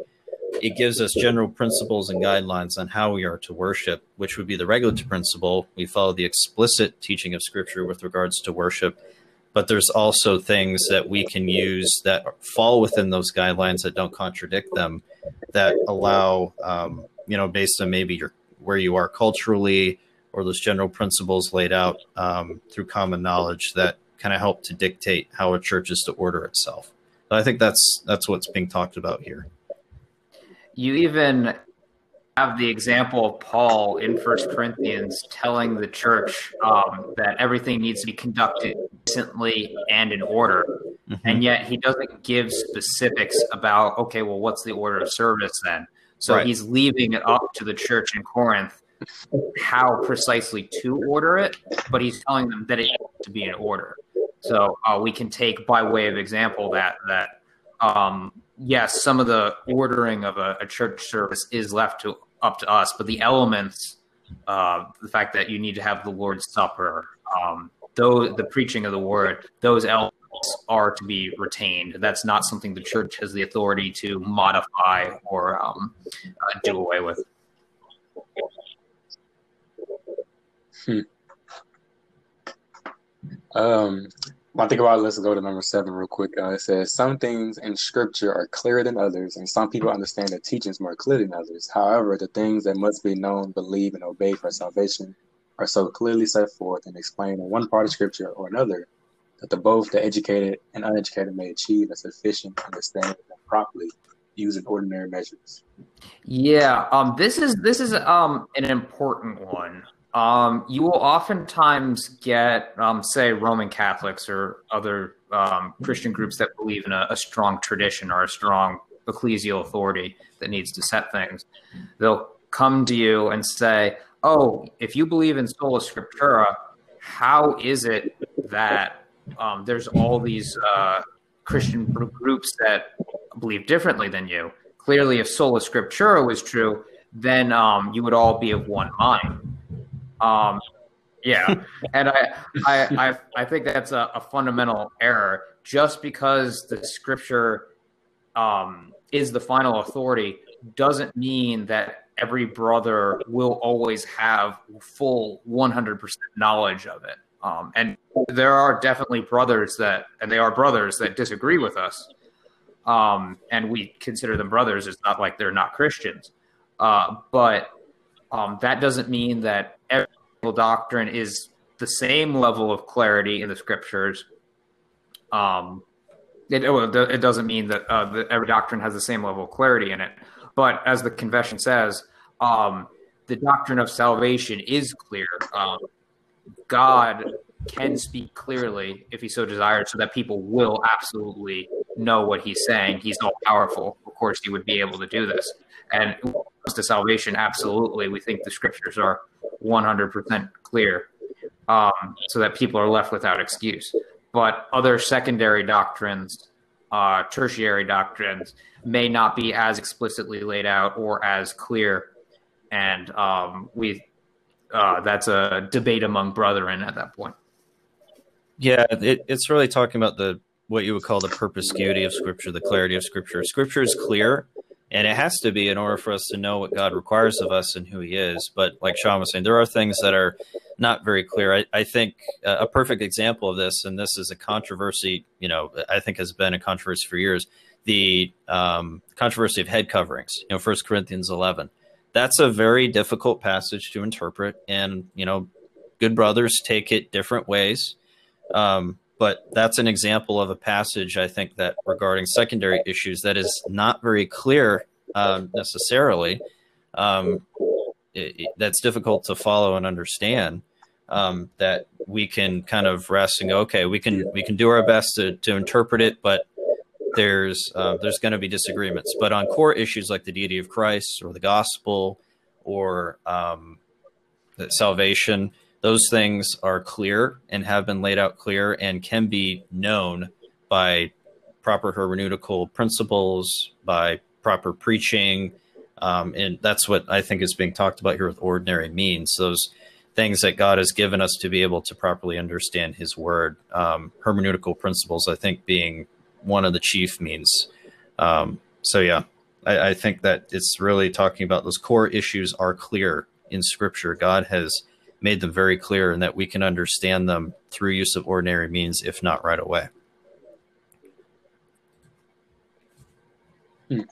It gives us general principles and guidelines on how we are to worship, which would be the regulative principle. We follow the explicit teaching of Scripture with regards to worship, but there's also things that we can use that fall within those guidelines that don't contradict them, that allow, based on maybe where you are culturally, or those general principles laid out through common knowledge that kind of help to dictate how a church is to order itself. But I think that's what's being talked about here. You even have the example of Paul in 1 Corinthians telling the church that everything needs to be conducted decently and in order. Mm-hmm. And yet he doesn't give specifics about, what's the order of service then? So right. He's leaving it up to the church in Corinth how precisely to order it, but he's telling them that it needs to be in order. So we can take by way of example that some of the ordering of a church service is up to us, but the elements, the fact that you need to have the Lord's Supper, the preaching of the Word, those elements are to be retained. That's not something the church has the authority to modify or do away with. I think about it, let's go to number 7 real quick. It says, some things in Scripture are clearer than others, and some people understand their teachings more clearly than others. However, the things that must be known, believed, and obeyed for salvation are so clearly set forth and explained in one part of Scripture or another that both the educated and uneducated may achieve a sufficient understanding and properly using ordinary measures. Yeah, this is an important one. You will oftentimes get, say, Roman Catholics or other Christian groups that believe in a strong tradition or a strong ecclesial authority that needs to set things. They'll come to you and say, if you believe in sola scriptura, how is it that there's all these Christian groups that believe differently than you? Clearly, if sola scriptura was true, then you would all be of one mind. Yeah, and I think that's a fundamental error. Just because the scripture is the final authority doesn't mean that every brother will always have full 100% knowledge of it. And there are definitely brothers that, and they are brothers that disagree with us. And we consider them brothers. It's not like they're not Christians. But that doesn't mean that every doctrine is the same level of clarity in the scriptures. It doesn't mean that, that every doctrine has the same level of clarity in it. But as the confession says, the doctrine of salvation is clear. God can speak clearly if he so desires, so that people will absolutely know what he's saying. He's all powerful. Of course, he would be able to do this. And when it comes to salvation, absolutely, we think the scriptures are 100% clear, so that people are left without excuse. But other secondary doctrines, tertiary doctrines, may not be as explicitly laid out or as clear. And that's a debate among brethren at that point. Yeah, it's really talking about what you would call the perspicuity of Scripture, the clarity of Scripture. Scripture is clear, and it has to be in order for us to know what God requires of us and who he is. But like Sean was saying, there are things that are not very clear. I think a perfect example of this, and this is a controversy, I think has been a controversy for years, the controversy of head coverings, 1 Corinthians 11. That's a very difficult passage to interpret. And, good brothers take it different ways. But that's an example of a passage, I think, that regarding secondary issues that is not very clear necessarily. That's difficult to follow and understand, that we can kind of rest and go, okay, we can do our best to interpret it, but there's going to be disagreements. But on core issues like the deity of Christ or the gospel or salvation, those things are clear and have been laid out clear and can be known by proper hermeneutical principles, by proper preaching. And that's what I think is being talked about here with ordinary means, those things that God has given us to be able to properly understand his word. Hermeneutical principles, I think, being one of the chief means. I think that it's really talking about those core issues are clear in Scripture. God has made them very clear, and that we can understand them through use of ordinary means, if not right away. Let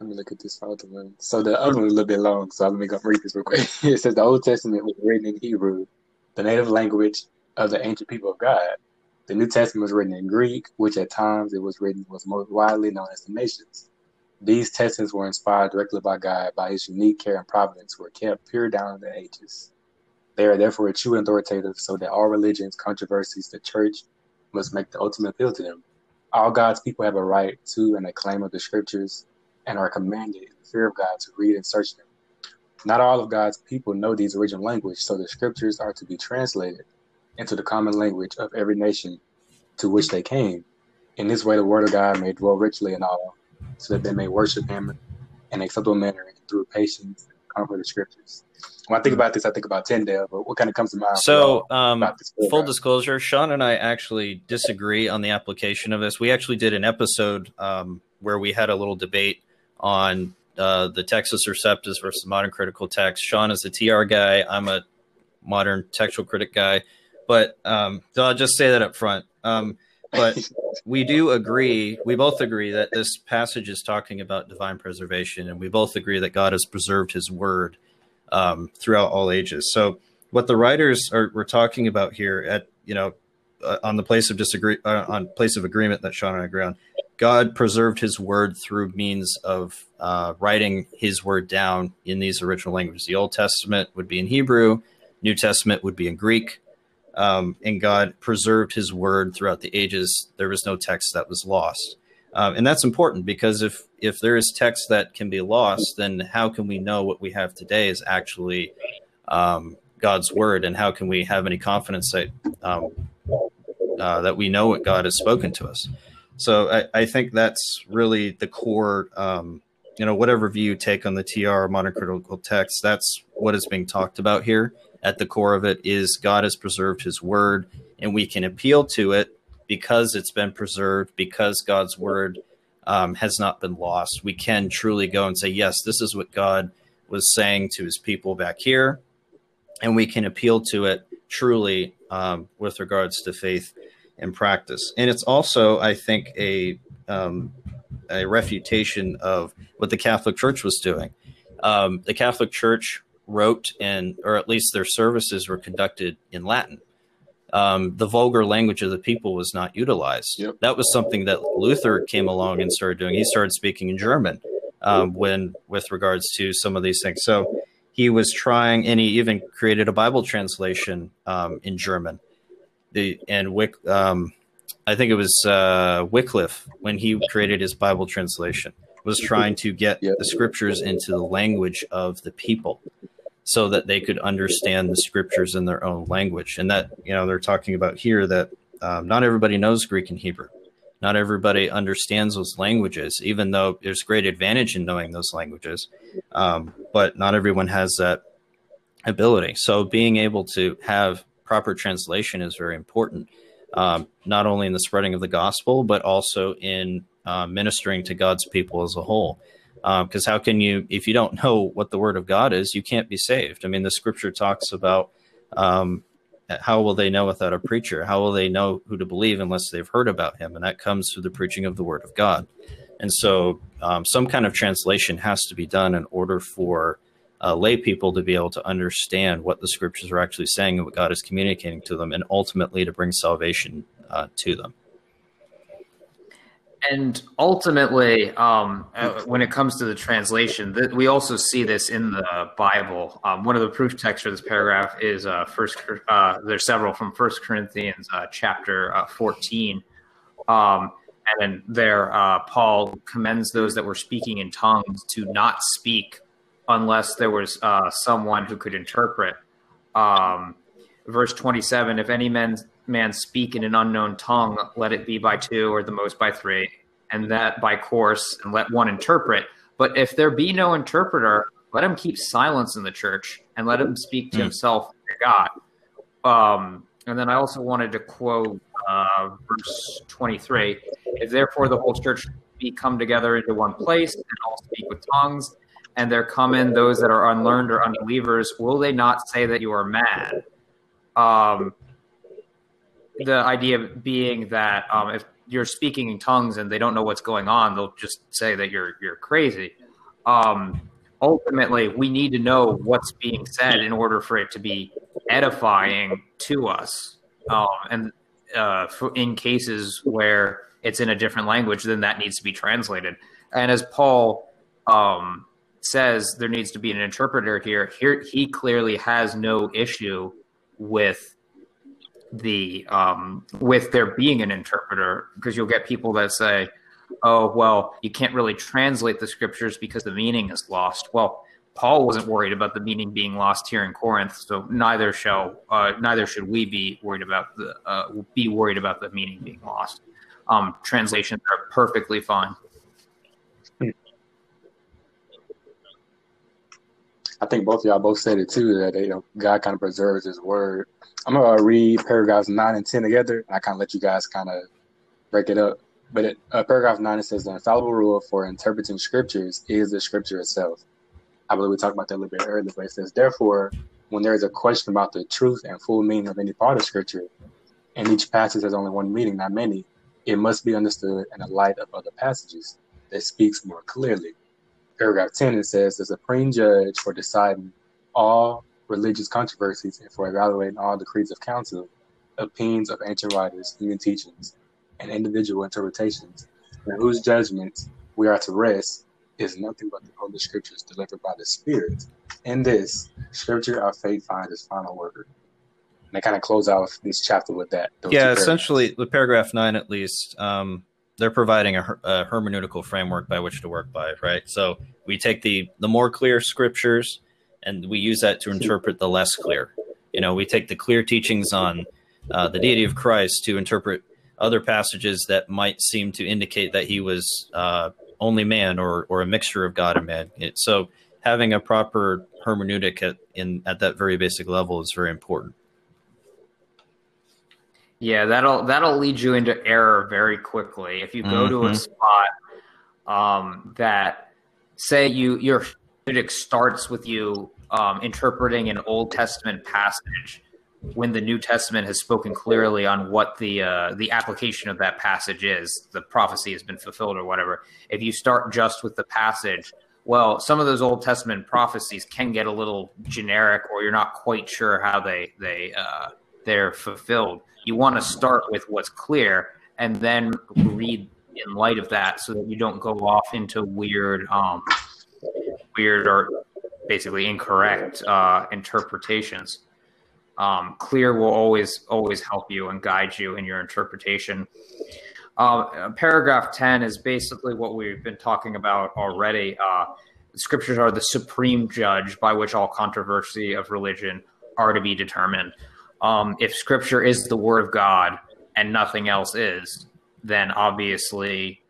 me look at this other one. So the other one is a little bit long, so let me go read this real quick. It says the Old Testament was written in Hebrew, the native language of the ancient people of God. The New Testament was written in Greek, which at times it was most widely known as the nations. These testaments were inspired directly by God, by his unique care and providence, were kept pure down in the ages. They are therefore true and authoritative, so that all religions, controversies, the church must make the ultimate appeal to them. All God's people have a right to and a claim of the scriptures, and are commanded in the fear of God to read and search them. Not all of God's people know these original language, so the scriptures are to be translated into the common language of every nation to which they came. In this way, the word of God may dwell richly in all, so that they may worship him in an acceptable manner through patience and comfort of scriptures. When I think about this, I think about Tyndale, but what kind of comes to mind? So, full disclosure, Sean and I actually disagree on the application of this. We actually did an episode where we had a little debate on the Textus Receptus versus modern critical text. Sean is a TR guy. I'm a modern textual critic guy. But I'll just say that up front. But we do agree, we both agree that this passage is talking about divine preservation, and we both agree that God has preserved his word throughout all ages. So what the writers were talking about here at, on the place of agreement that Sean and I agree on, God preserved his word through means of writing his word down in these original languages. The Old Testament would be in Hebrew, New Testament would be in Greek. And God preserved his word throughout the ages. There was no text that was lost. And that's important, because if there is text that can be lost, then how can we know what we have today is actually God's word? And how can we have any confidence that we know what God has spoken to us? So I think that's really the core, whatever view you take on the TR, modern critical text, that's what is being talked about here at the core of it is God has preserved his word, and we can appeal to it because it's been preserved, because God's word has not been lost. We can truly go and say, yes, this is what God was saying to his people back here, and we can appeal to it truly with regards to faith and practice. And it's also, I think, a refutation of what the Catholic Church was doing. The Catholic Church wrote, or at least their services were conducted in Latin. The vulgar language of the people was not utilized. Yep. That was something that Luther came along and started doing. He started speaking in German with regards to some of these things. So he was trying, and he even created a Bible translation in German. I think it was Wycliffe, when he created his Bible translation, was trying to get the scriptures into the language of the people so that they could understand the scriptures in their own language. And that, you know, they're talking about here that not everybody knows Greek and Hebrew. Not everybody understands those languages, even though there's great advantage in knowing those languages. But not everyone has that ability. So being able to have proper translation is very important, not only in the spreading of the gospel, but also in ministering to God's people as a whole. Because how can you, if you don't know what the word of God is, you can't be saved. I mean, the scripture talks about how will they know without a preacher? How will they know who to believe unless they've heard about him? And that comes through the preaching of the word of God. And so some kind of translation has to be done in order for lay people to be able to understand what the scriptures are actually saying and what God is communicating to them, and ultimately to bring salvation to them. And ultimately, when it comes to the translation, we also see this in the Bible. One of the proof texts for this paragraph is there's several from 1 Corinthians chapter 14. And there, Paul commends those that were speaking in tongues to not speak unless there was someone who could interpret. Verse 27, if any man speak in an unknown tongue, let it be by two or the most by three, and that by course, and let one interpret. But if there be no interpreter, let him keep silence in the church, and let him speak to himself and to God. And then I also wanted to quote verse 23. If therefore the whole church be come together into one place, and all speak with tongues, and there come in those that are unlearned or unbelievers, will they not say that you are mad? The idea being that if you're speaking in tongues and they don't know what's going on, they'll just say that you're crazy. Ultimately, we need to know what's being said in order for it to be edifying to us. In cases where it's in a different language, then that needs to be translated. And as Paul says, there needs to be an interpreter here. Here, he clearly has no issue with there being an interpreter, because you'll get people that say, oh, well, you can't really translate the scriptures because the meaning is lost. Well, Paul wasn't worried about the meaning being lost here in Corinth, so neither should we be worried about the meaning being lost. Translations are perfectly fine. I think both of y'all said it too, that God kind of preserves his word. I'm going to read paragraphs 9 and 10 together, and I kind of let you guys kind of break it up. But paragraph 9, it says, the infallible rule for interpreting scriptures is the scripture itself. I believe we talked about that a little bit earlier, but it says, therefore, when there is a question about the truth and full meaning of any part of scripture, and each passage has only one meaning, not many, it must be understood in the light of other passages that speaks more clearly. Paragraph 10, it says, the supreme judge for deciding all religious controversies and for evaluating all decrees of council, opinions of ancient writers, human teachings, and individual interpretations, and whose judgments we are to rest is nothing but the Holy Scriptures delivered by the Spirit. In this, Scripture, our faith finds its final word. And they kind of close out this chapter with that. Yeah, essentially, the paragraph 9, at least, they're providing a hermeneutical framework by which to work by, right? So we take the more clear Scriptures, and we use that to interpret the less clear. We take the clear teachings on the deity of Christ to interpret other passages that might seem to indicate that he was only man or a mixture of God and man. So having a proper hermeneutic at that very basic level is very important. Yeah, that'll lead you into error very quickly. If you go to a spot that, say your hermeneutic starts with you interpreting an Old Testament passage when the New Testament has spoken clearly on what the application of that passage is, the prophecy has been fulfilled or whatever. If you start just with the passage, well, some of those Old Testament prophecies can get a little generic, or you're not quite sure how they're fulfilled. You want to start with what's clear and then read in light of that, so that you don't go off into weird or basically incorrect interpretations. Clear will always help you and guide you in your interpretation. Paragraph 10 is basically what we've been talking about already. The scriptures are the supreme judge by which all controversy of religion are to be determined. If scripture is the word of God and nothing else is, then obviously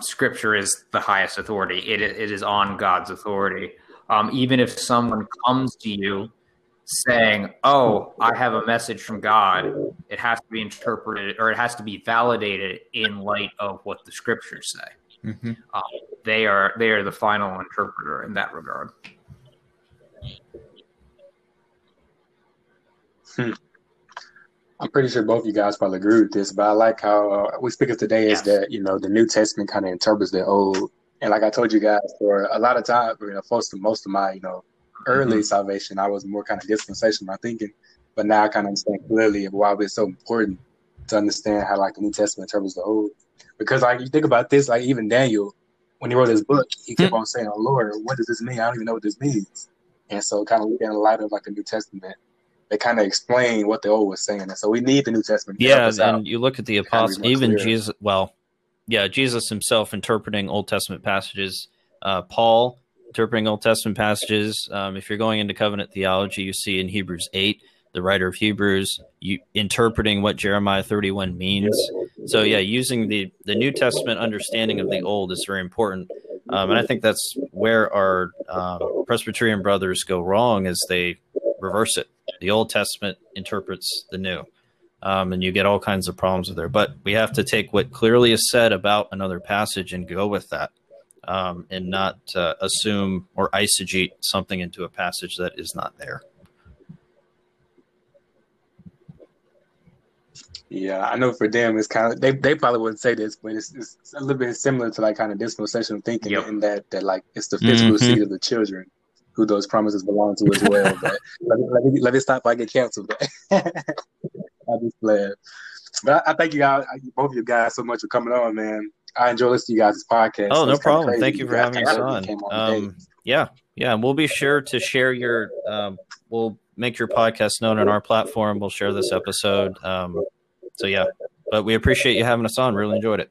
scripture is the highest authority. It is on God's authority. Even if someone comes to you saying, "Oh, I have a message from God," it has to be interpreted, or it has to be validated in light of what the scriptures say. Mm-hmm. They are the final interpreter in that regard. I'm pretty sure both of you guys probably agree with this, but I like how we speak of today is that, you know, the New Testament kind of interprets the Old. And like I told you guys, for a lot of time, you know, close to most of my, you know, early salvation, I was more kind of dispensational my thinking, but now I kind of understand clearly why it's so important to understand how like the New Testament interprets the Old. Because like you think about this, like even Daniel, when he wrote his book, he kept on saying, "Oh Lord, what does this mean? I don't even know what this means." And so, kind of looking in the light of like the New Testament, they kind of explain what the Old was saying. And so we need the New Testament. Yeah, and you look at the apostles, even clearer. Jesus. Well, yeah, Jesus himself interpreting Old Testament passages. Paul interpreting Old Testament passages. If you're going into covenant theology, you see in Hebrews 8, the writer of Hebrews interpreting what Jeremiah 31 means. So yeah, using the New Testament understanding of the Old is very important. And I think that's where our Presbyterian brothers go wrong, is they reverse it. The Old Testament interprets the New, and you get all kinds of problems with there. But we have to take what clearly is said about another passage and go with that. And not assume or eisegete something into a passage that is not there. Yeah, I know for them, it's kind of, they probably wouldn't say this, but it's a little bit similar to like kind of dispensational thinking, in that like it's the physical seed of the children who those promises belong to as well. But let me stop if I get canceled. I'll be glad. But I thank you guys, both of you guys, so much for coming on, man. I enjoy listening to you guys' podcast. Oh, no problem. Thank you for having us on. Yeah. And we'll be sure to share your, we'll make your podcast known on our platform. We'll share this episode. So, yeah. But we appreciate you having us on. Really enjoyed it.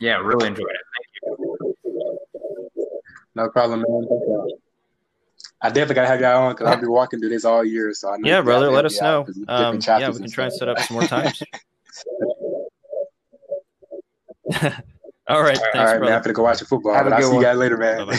Yeah, really enjoyed it. Thank you. No problem, man. Thank you. I definitely got to have y'all on because I'll be walking through this all year. So I know. Yeah, brother, let us know. Yeah, we can try and set up some more times. All right. Thanks, man. I'm going to go watch the football. I'll see you guys later, man.